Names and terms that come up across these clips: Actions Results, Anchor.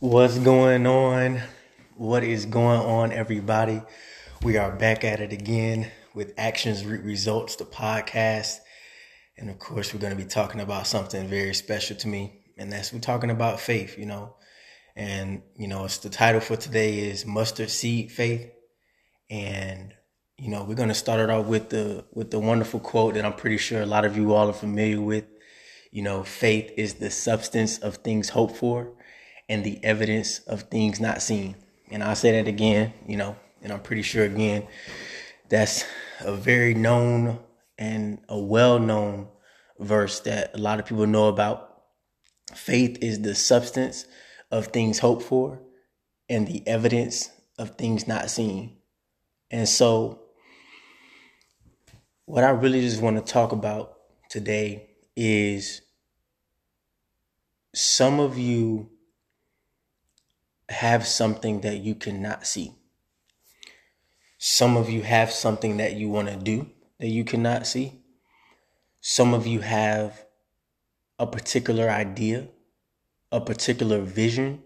What's going on? What is going on, everybody? We are back at it again with Actions Results, the podcast. And of course, we're going to be talking about something very special to me. And that's we're talking about faith, And, it's the title for today is Mustard Seed Faith. And, we're going to start it off with the wonderful quote that I'm pretty sure a lot of you all are familiar with. Faith is the substance of things hoped for and the evidence of things not seen. And I'll say that again, and I'm pretty sure again, that's a very known and a well-known verse that a lot of people know about. Faith is the substance of things hoped for and the evidence of things not seen. And so what I really just want to talk about today is some of you have something that you cannot see. Some of you have something that you want to do that you cannot see. Some of you have a particular idea, a particular vision,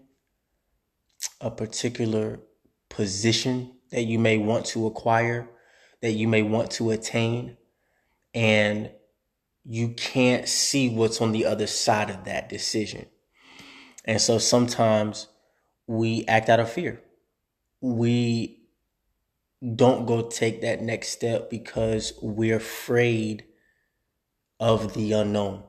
a particular position that you may want to acquire, that you may want to attain, and you can't see what's on the other side of that decision. And so sometimes we act out of fear. We don't go take that next step because we're afraid of the unknown.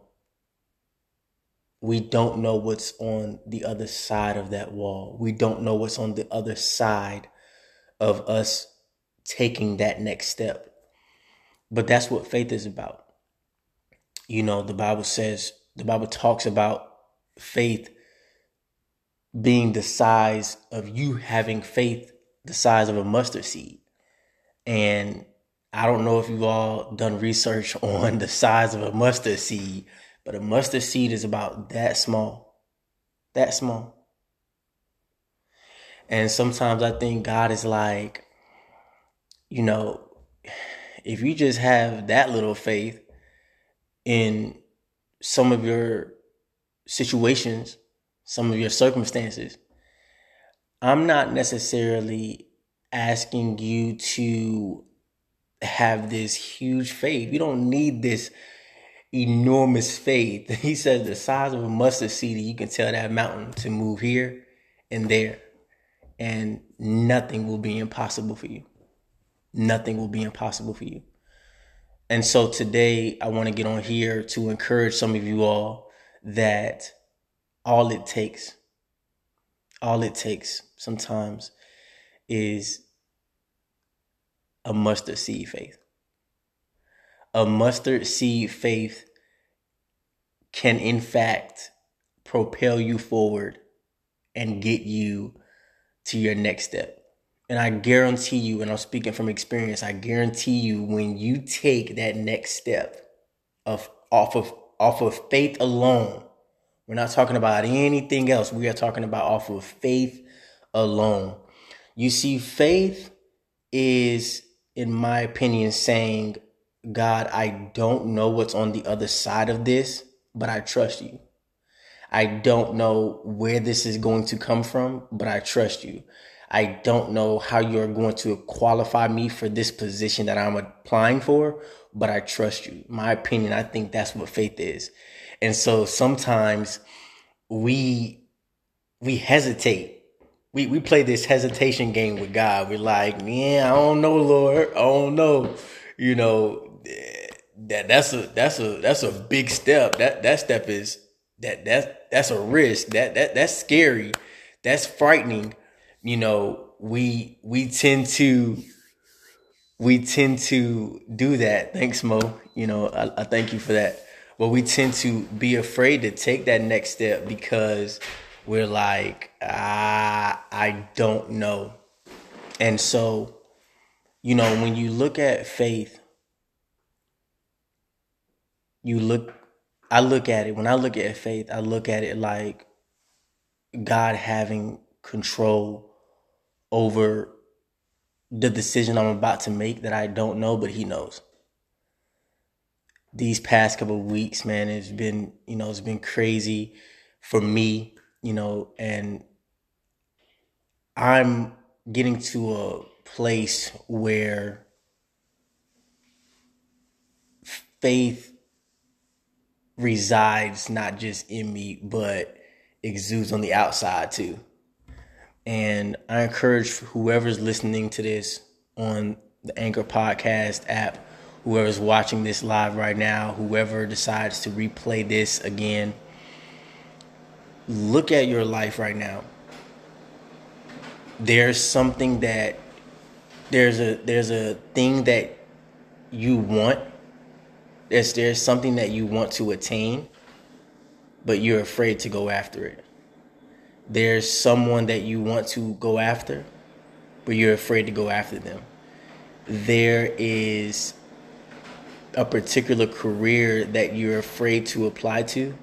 We don't know what's on the other side of that wall. We don't know what's on the other side of us taking that next step. But that's what faith is about. The Bible talks about faith being the size of you having faith, the size of a mustard seed. And I don't know if you've all done research on the size of a mustard seed, but a mustard seed is about that small. And sometimes I think God is like, if you just have that little faith in some of your situations, some of your circumstances, I'm not necessarily asking you to have this huge faith. You don't need this enormous faith. He says the size of a mustard seed, you can tell that mountain to move here and there, and nothing will be impossible for you. Nothing will be impossible for you. And so today I want to get on here to encourage some of you all that all it takes sometimes is a mustard seed faith. A mustard seed faith can, in fact, propel you forward and get you to your next step. And I guarantee you, and I'm speaking from experience, I guarantee you when you take that next step off of faith alone, we're not talking about anything else. We are talking about off of faith alone. You see, faith is, in my opinion, saying, God, I don't know what's on the other side of this, but I trust you. I don't know where this is going to come from, but I trust you. I don't know how you're going to qualify me for this position that I'm applying for, but I trust you. My opinion, I think that's what faith is. And so sometimes we hesitate. We play this hesitation game with God. We're like, yeah, I don't know, Lord. I don't know. That's a big step. That step is a risk. That's scary. That's frightening. We tend to do that. Thanks, Mo. I thank you for that. But we tend to be afraid to take that next step because we're like, I don't know. And so, when you look at faith, I look at it like God having control over the decision I'm about to make that I don't know, but he knows. These past couple of weeks, man, it's been crazy for me, and I'm getting to a place where faith resides not just in me, but exudes on the outside too. And I encourage whoever's listening to this on the Anchor podcast app, whoever's watching this live right now, whoever decides to replay this again, look at your life right now. There's a thing that you want. There's something that you want to attain, but you're afraid to go after it. There's someone that you want to go after, but you're afraid to go after them. There is a particular career that you're afraid to apply to,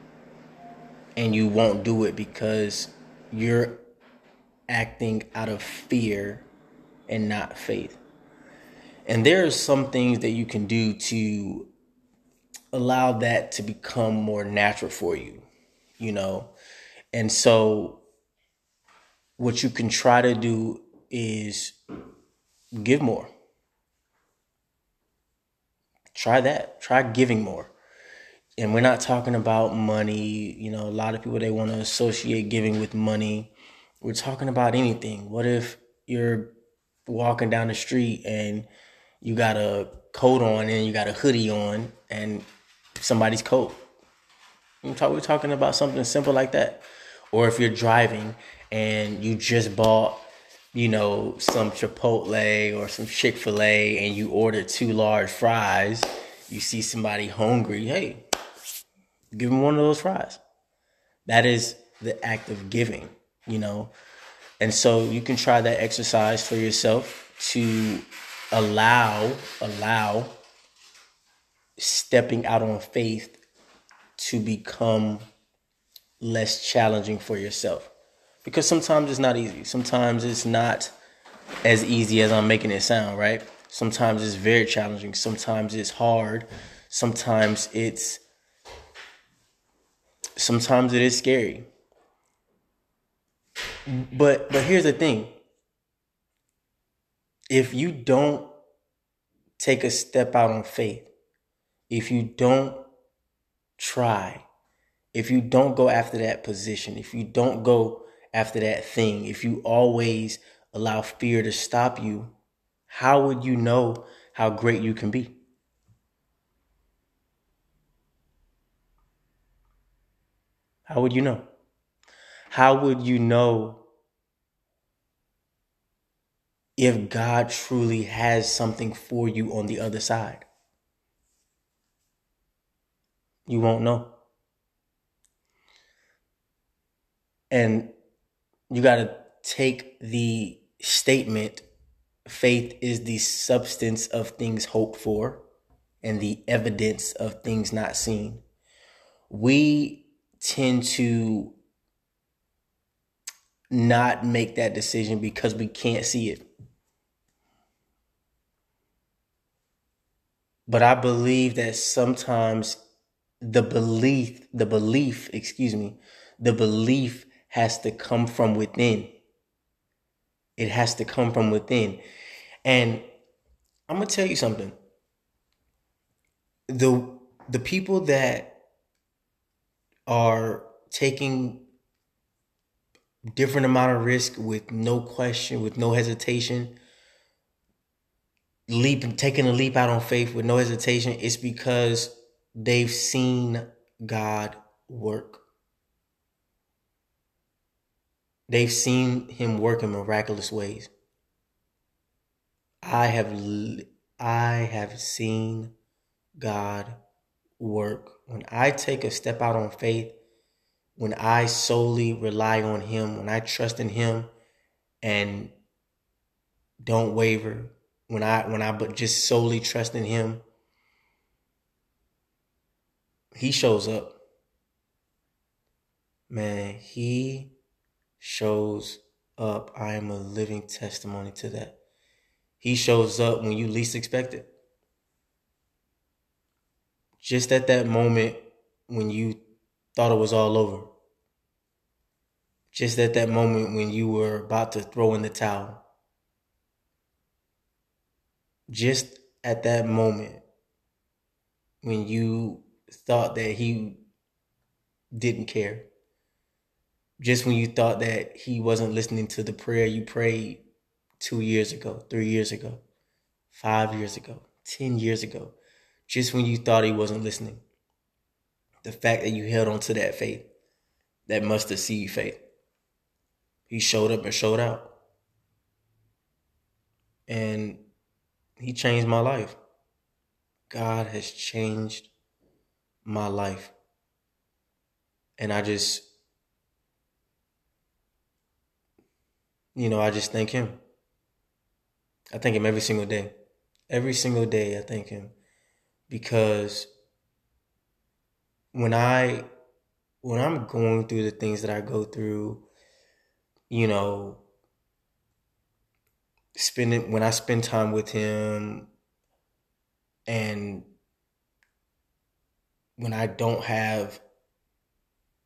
and you won't do it because you're acting out of fear and not faith. And there are some things that you can do to allow that to become more natural for you, you know? And so what you can try to do is give more. Try that. Try giving more. And we're not talking about money. You know, a lot of people, they want to associate giving with money. We're talking about anything. What if you're walking down the street and you got a coat on and you got a hoodie on and somebody's coat? We're talking about something simple like that. Or if you're driving and you just bought, you know, some Chipotle or some Chick-fil-A and you order 2 large fries, you see somebody hungry, hey, give them one of those fries. That is the act of giving, you know. And so you can try that exercise for yourself to allow stepping out on faith to become less challenging for yourself. Because sometimes it's not easy. Sometimes it's not as easy as I'm making it sound, right? Sometimes it's very challenging. Sometimes it's hard. Sometimes it is scary. But here's the thing. If you don't take a step out on faith, if you don't try, if you don't go after that position, if you don't go after that thing, if you always allow fear to stop you, how would you know how great you can be? How would you know? How would you know if God truly has something for you on the other side? You won't know. And you got to take the statement, faith is the substance of things hoped for and the evidence of things not seen. We tend to not make that decision because we can't see it. But I believe that sometimes the belief has to come from within. It has to come from within. And I'm going to tell you something. The people that are taking different amount of risk with no question, with no hesitation, taking a leap out on faith with no hesitation, it's because they've seen God work. They've seen him work in miraculous ways. I have seen God work. When I take a step out on faith, when I solely rely on him, when I trust in him and don't waver, when I just solely trust in him, he shows up. Man, he shows up. I am a living testimony to that. He shows up when you least expect it. Just at that moment when you thought it was all over. just at that moment when you were about to throw in the towel. Just at that moment when you thought that he didn't care. Just when you thought that he wasn't listening to the prayer you prayed 2 years ago, 3 years ago, 5 years ago, 10 years ago. Just when you thought he wasn't listening. The fact that you held on to that faith, that mustard seed faith. He showed up and showed out. And he changed my life. God has changed my life. And I just thank him. I thank him every single day. Every single day I thank him. Because when I'm going through the things that I go through, when I spend time with him, and when I don't have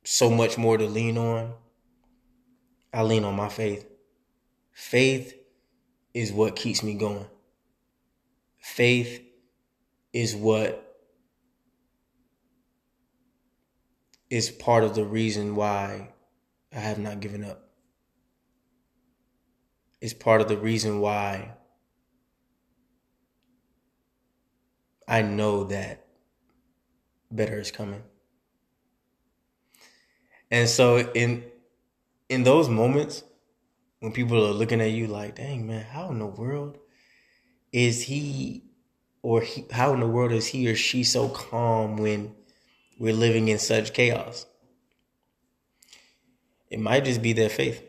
so much more to lean on, I lean on my faith. Faith is what keeps me going. Faith is what is part of the reason why I have not given up. It's part of the reason why I know that better is coming. And so in those moments when people are looking at you like, dang, man, how in the world is he or she so calm when we're living in such chaos? It might just be their faith.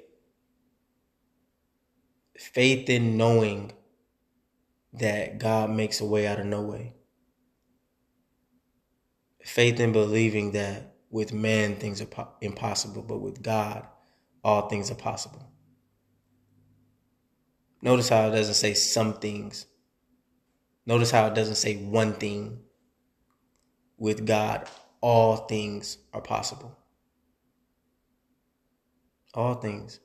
Faith in knowing that God makes a way out of no way. Faith in believing that with man things are impossible, but with God all things are possible. Notice how it doesn't say some things. Notice how it doesn't say one thing. With God, all things are possible. All things.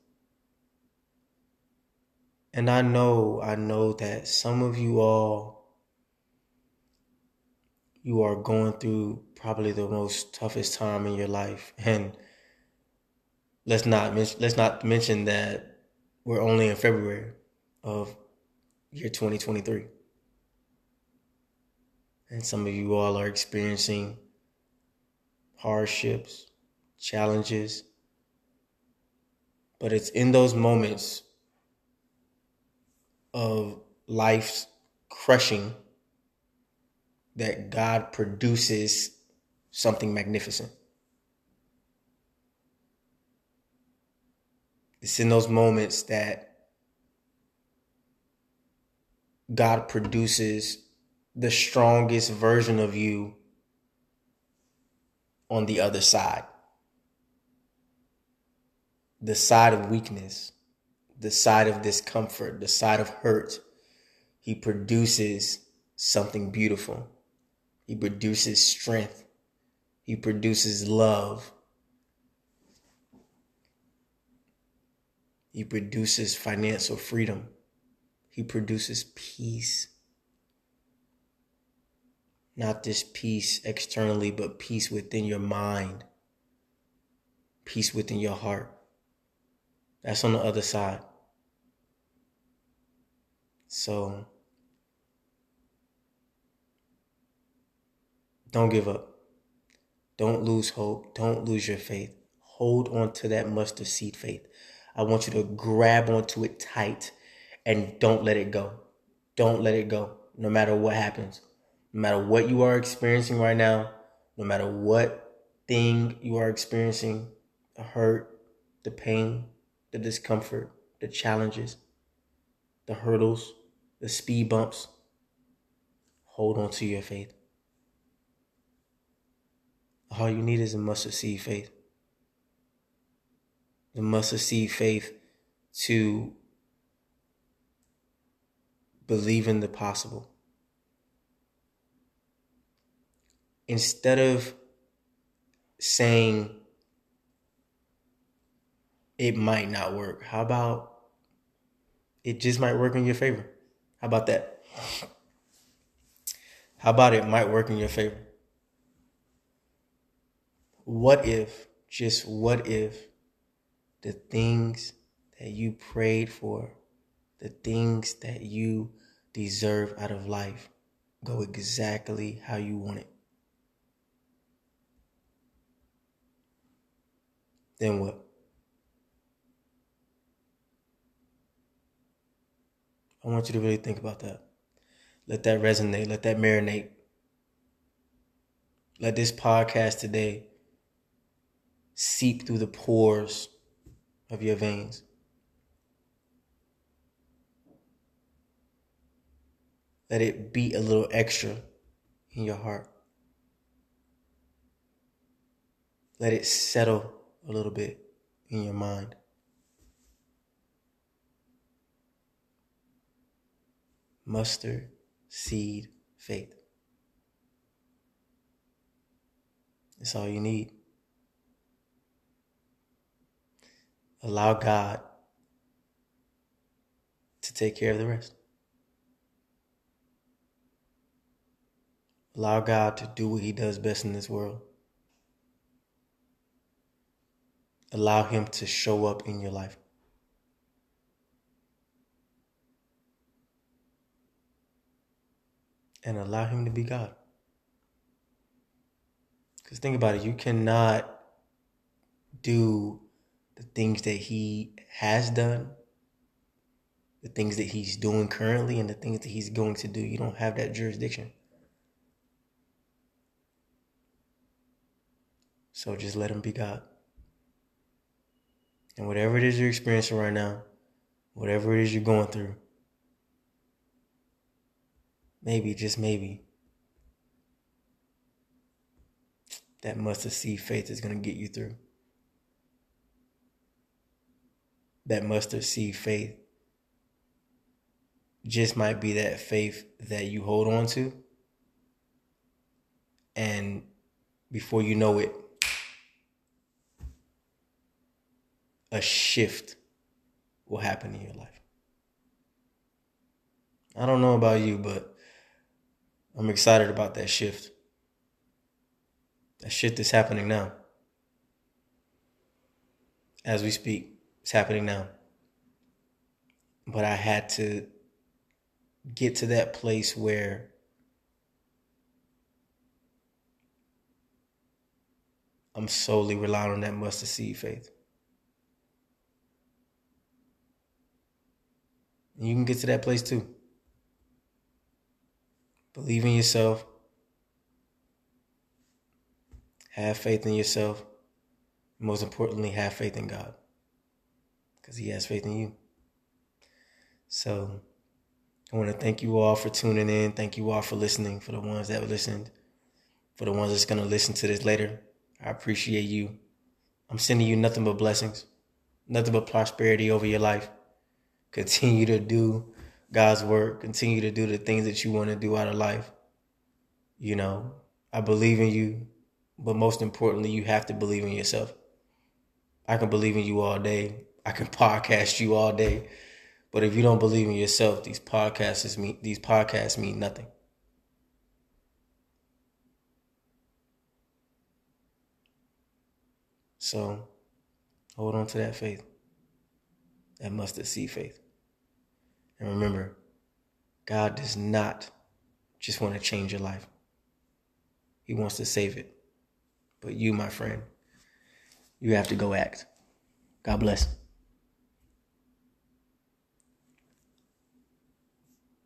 And I know that some of you all, you are going through probably the most toughest time in your life. And let's not mention that we're only in February of year 2023. And some of you all are experiencing hardships, challenges. But it's in those moments of life's crushing that God produces something magnificent. It's in those moments that God produces the strongest version of you on the other side. The side of weakness. The side of discomfort, the side of hurt, he produces something beautiful. He produces strength. He produces love. He produces financial freedom. He produces peace. Not just peace externally, but peace within your mind. Peace within your heart. That's on the other side. So, don't give up. Don't lose hope. Don't lose your faith. Hold on to that mustard seed faith. I want you to grab onto it tight and don't let it go. Don't let it go, no matter what happens. No matter what you are experiencing right now, no matter what thing you are experiencing, the hurt, the pain, the discomfort, the challenges, the hurdles, the speed bumps. Hold on to your faith. All you need is a mustard seed faith. The mustard seed faith to believe in the possible. Instead of saying it might not work. How about it just might work in your favor? How about that? How about it might work in your favor? What if, just what if, the things that you prayed for, the things that you deserve out of life, go exactly how you want it? Then what? I want you to really think about that. Let that resonate. Let that marinate. Let this podcast today seep through the pores of your veins. Let it beat a little extra in your heart. Let it settle a little bit in your mind. Mustard seed faith. That's all you need. Allow God to take care of the rest. Allow God to do what he does best in this world. Allow him to show up in your life. And allow him to be God. Because think about it. You cannot do the things that he has done, the things that he's doing currently, and the things that he's going to do. You don't have that jurisdiction. So just let him be God. And whatever it is you're experiencing right now, whatever it is you're going through, maybe, just maybe, that mustard seed faith is going to get you through. That mustard seed faith just might be that faith that you hold on to. And before you know it, a shift will happen in your life. I don't know about you, but I'm excited about that shift. That shift is happening now. As we speak, it's happening now. But I had to get to that place where I'm solely relying on that mustard seed faith. And you can get to that place too. Believe in yourself. Have faith in yourself. Most importantly, have faith in God. Because he has faith in you. So, I want to thank you all for tuning in. Thank you all for listening. For the ones that listened. For the ones that's going to listen to this later. I appreciate you. I'm sending you nothing but blessings. Nothing but prosperity over your life. Continue to do God's work. Continue to do the things that you want to do out of life. You know, I believe in you, but most importantly, you have to believe in yourself. I can believe in you all day. I can podcast you all day. But if you don't believe in yourself, these podcasts mean nothing. So hold on to that faith, that mustard seed faith. And remember, God does not just want to change your life. He wants to save it. But you, my friend, you have to go act. God bless.